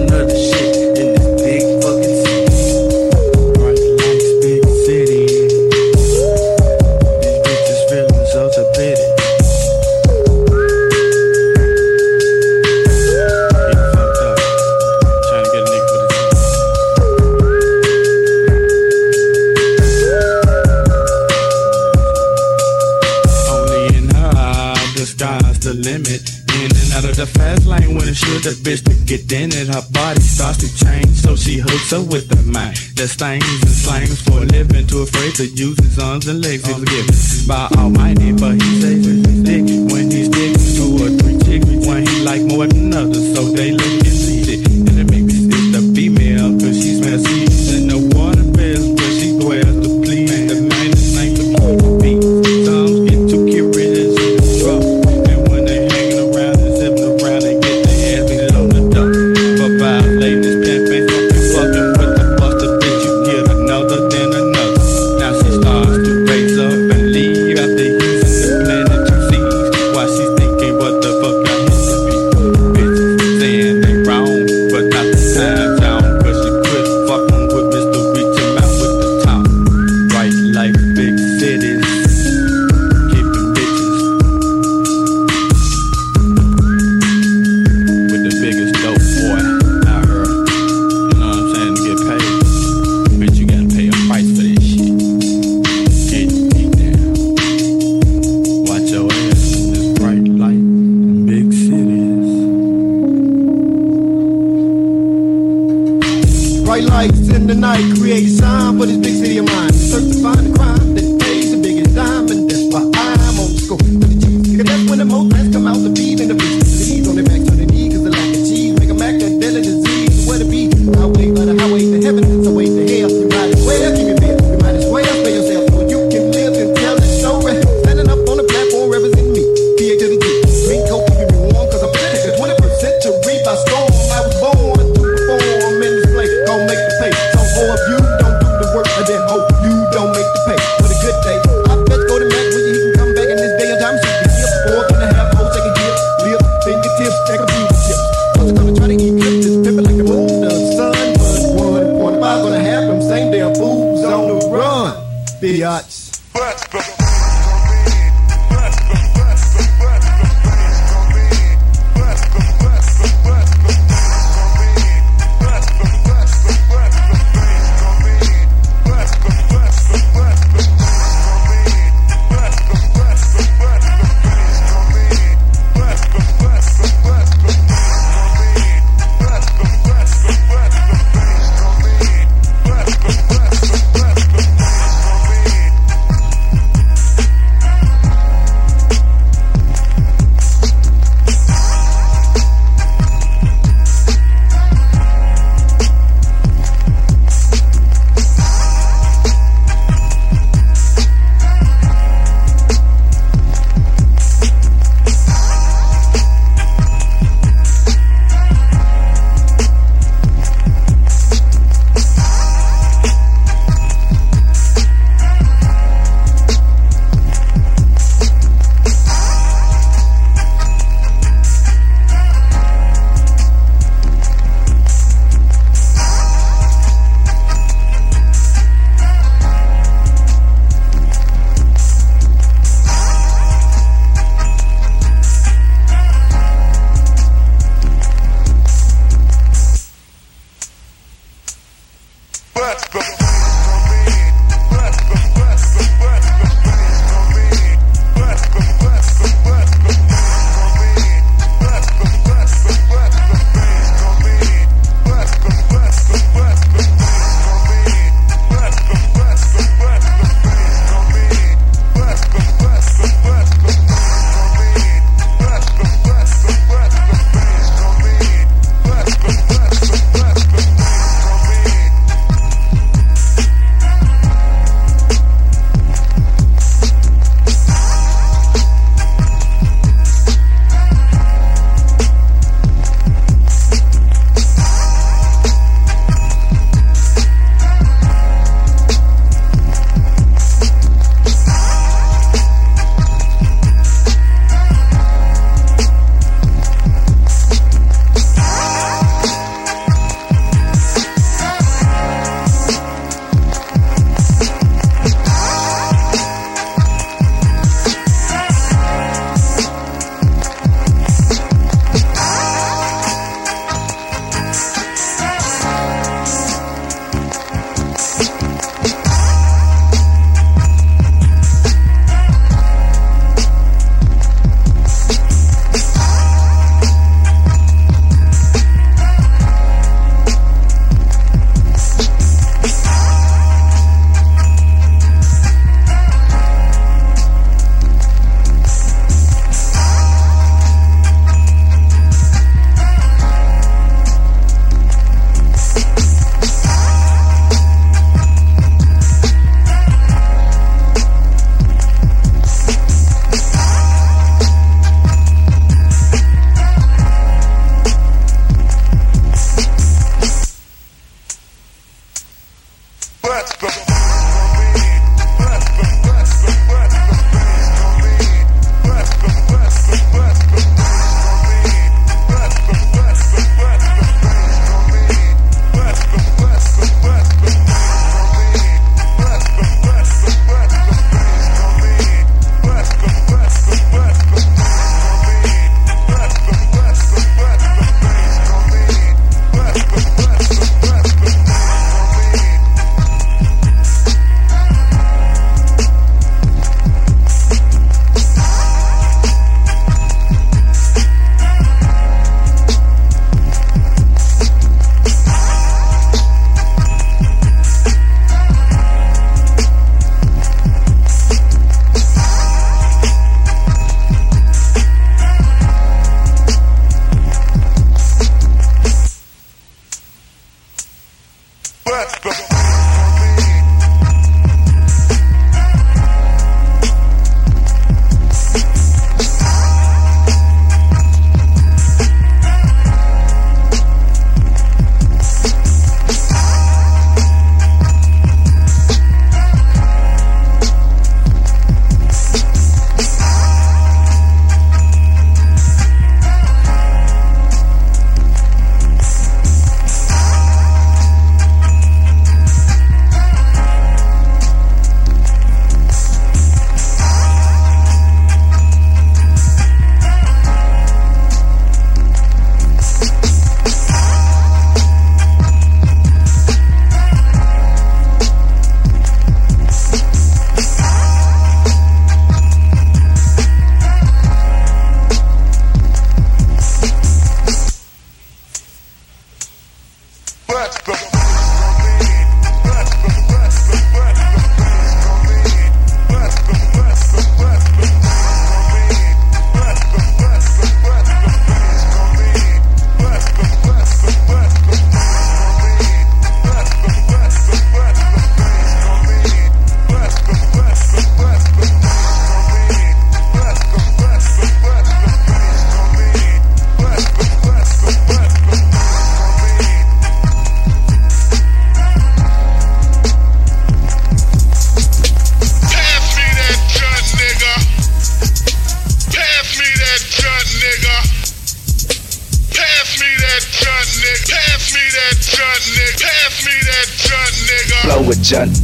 a bitch to get in it, her body starts to change, so she hooks up with the mind that stings and slangs for a living, too afraid to use his arms and legs. He was given by Almighty, but he saves his dick when he's dick. Two or three chicks, one he like more than others, so they look and see it, and it makes me sick the female, cause she smells seeds in the water beds where she dwells to please the man that ain't the poor beat. Sometimes get too curious in the trouble, and when they hanging around and zipping around, they get their ass below the duck. But violating this pimp ain't fucking with the buster bitch, you get another than another. Now she starts to raise up and leave after using the planet you see. Why she's thinking what the fuck I used to be. Bitches saying they wrong, but not the time. Bright lights in the night create sign for this big city of mine. Search to find the crime that pays the biggest dime, and that's why I'm old school with the cheese. Cause that's when the most rats come out the beat and the bitches disease on their back to their knee, cause the lack of cheese make them act that deadly disease. Where to be? Highway by the highway to heaven, it's a way to hell. You might as well keep it there, you might as well spare yourself, so you can live and tell that story. Standing up on the platform representing me, PA to the D. Drink coke, keep me warm, cause I'm taking the 21st century by storm. I was born to perform in this place, don't make the pay. So all of you don't do the work, and then hope you don't make the pay. What a good day. I bet go to Mac with you, he can come back in this day and time. So you can give 4.5 hoes, they can give lip, fingertips, they can be the chips. Once gonna try to eat clip, this pimpin' like the moon, the sun. But 1.5 gonna happen, same damn fools on the run. Biatch.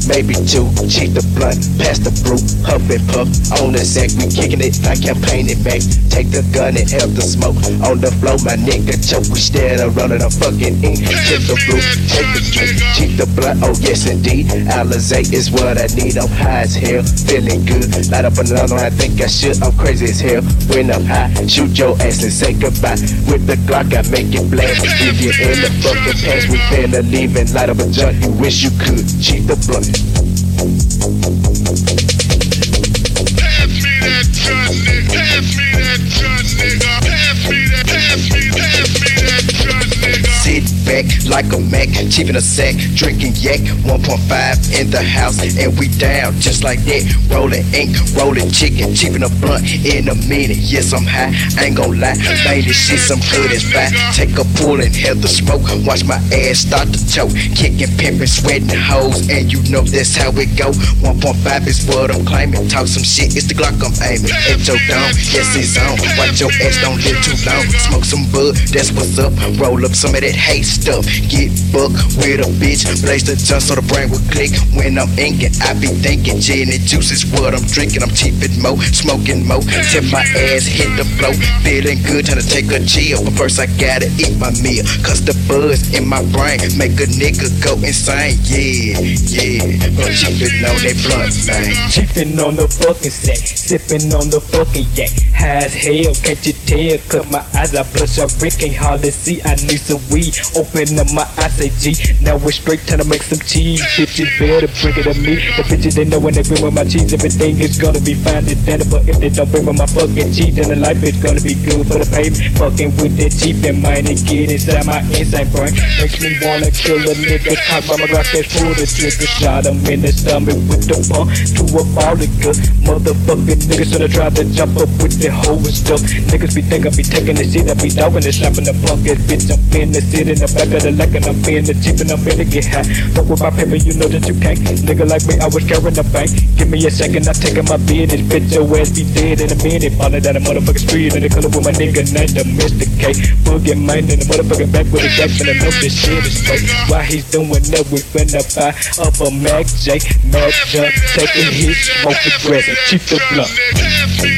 Maybe two, check the blunt, pass the brew, huff and puff, on the sack, we kicking it like I'm painted back, take the gun and have the smoke, on the floor, my nigga choke, we staring around in a fucking ink, check the blue, take the drink, check the blunt, oh yes indeed, Alizé is what I need, I'm high as hell, feeling good, light up another, I think I should, I'm crazy as hell, when I'm high, shoot your ass and say goodbye, with the Glock I make it blast, if you're in the fucking past, we finna leave and light up a joint, you wish you could, check the blunt. Like a Mac, cheap in a sack, drinking yak, 1.5 in the house, and we down just like that, rolling ink, rolling chicken, cheap in a blunt, in a minute, yes I'm high, I ain't gon' lie, baby shit, some good as fine, take a pull and have the smoke, watch my ass start to choke, kicking, pimping, sweating hoes, and you know that's how it go, 1.5 is what I'm claiming, talk some shit, it's the Glock I'm aiming, at your dome, yes it's on, watch your ass don't live too long, smoke some bud, that's what's up, roll up some of that hay stuff, get bucked with a bitch, blaze the jump so the brain will click. When I'm inking, I be thinking gin and juice is what I'm drinking. I'm cheapin' mo, smoking mo, till my ass hit the flow. Feeling good, tryna take a chill, but first I gotta eat my meal. Cause the buzz in my brain make a nigga go insane. Yeah, yeah, I'm cheapin' on that blunt, man. Cheapin' on the fucking sack, sippin' on the fucking yak. High as hell, can't you tell? Cause my eyes are bloodshot, I freaking hard to see. I need some weed, open up my eyes, say G. Now we're straight trying to make some cheese. Bitches better bring it to me. The bitches they know when they bring with my cheese, everything is gonna be fine and standard. But if they don't bring with my fucking cheese, then the life is gonna be good for the pavement. Fucking with that cheap in mind and get inside my inside brain. Makes me wanna kill a nigga. Cock by my Glock that's full of trigger. Shot him in the stomach with the pump to a ball of guts. Motherfucking niggas tryna try to jump up with the whole stuff. Niggas be thinking I be taking the shit, I be dogging the shop in the punk ass bitch. I'm in the city in the back of the like and I'm in the cheap and I'm in to get high. Fuck with my paper, you know that you can't. Nigga like me, I was carrying the bank. Give me a second, I'm taking my business. Bitch, your ass be dead in a minute. Falling down the motherfucking street in the color with my nigga not to miss the cake. Boogie mine in the motherfucking back with a jack and I know this shit is fake. Why he's doing that? We finna buy up a Mac J, Mac Jump, taking his smoke the grass and cheap the blunt.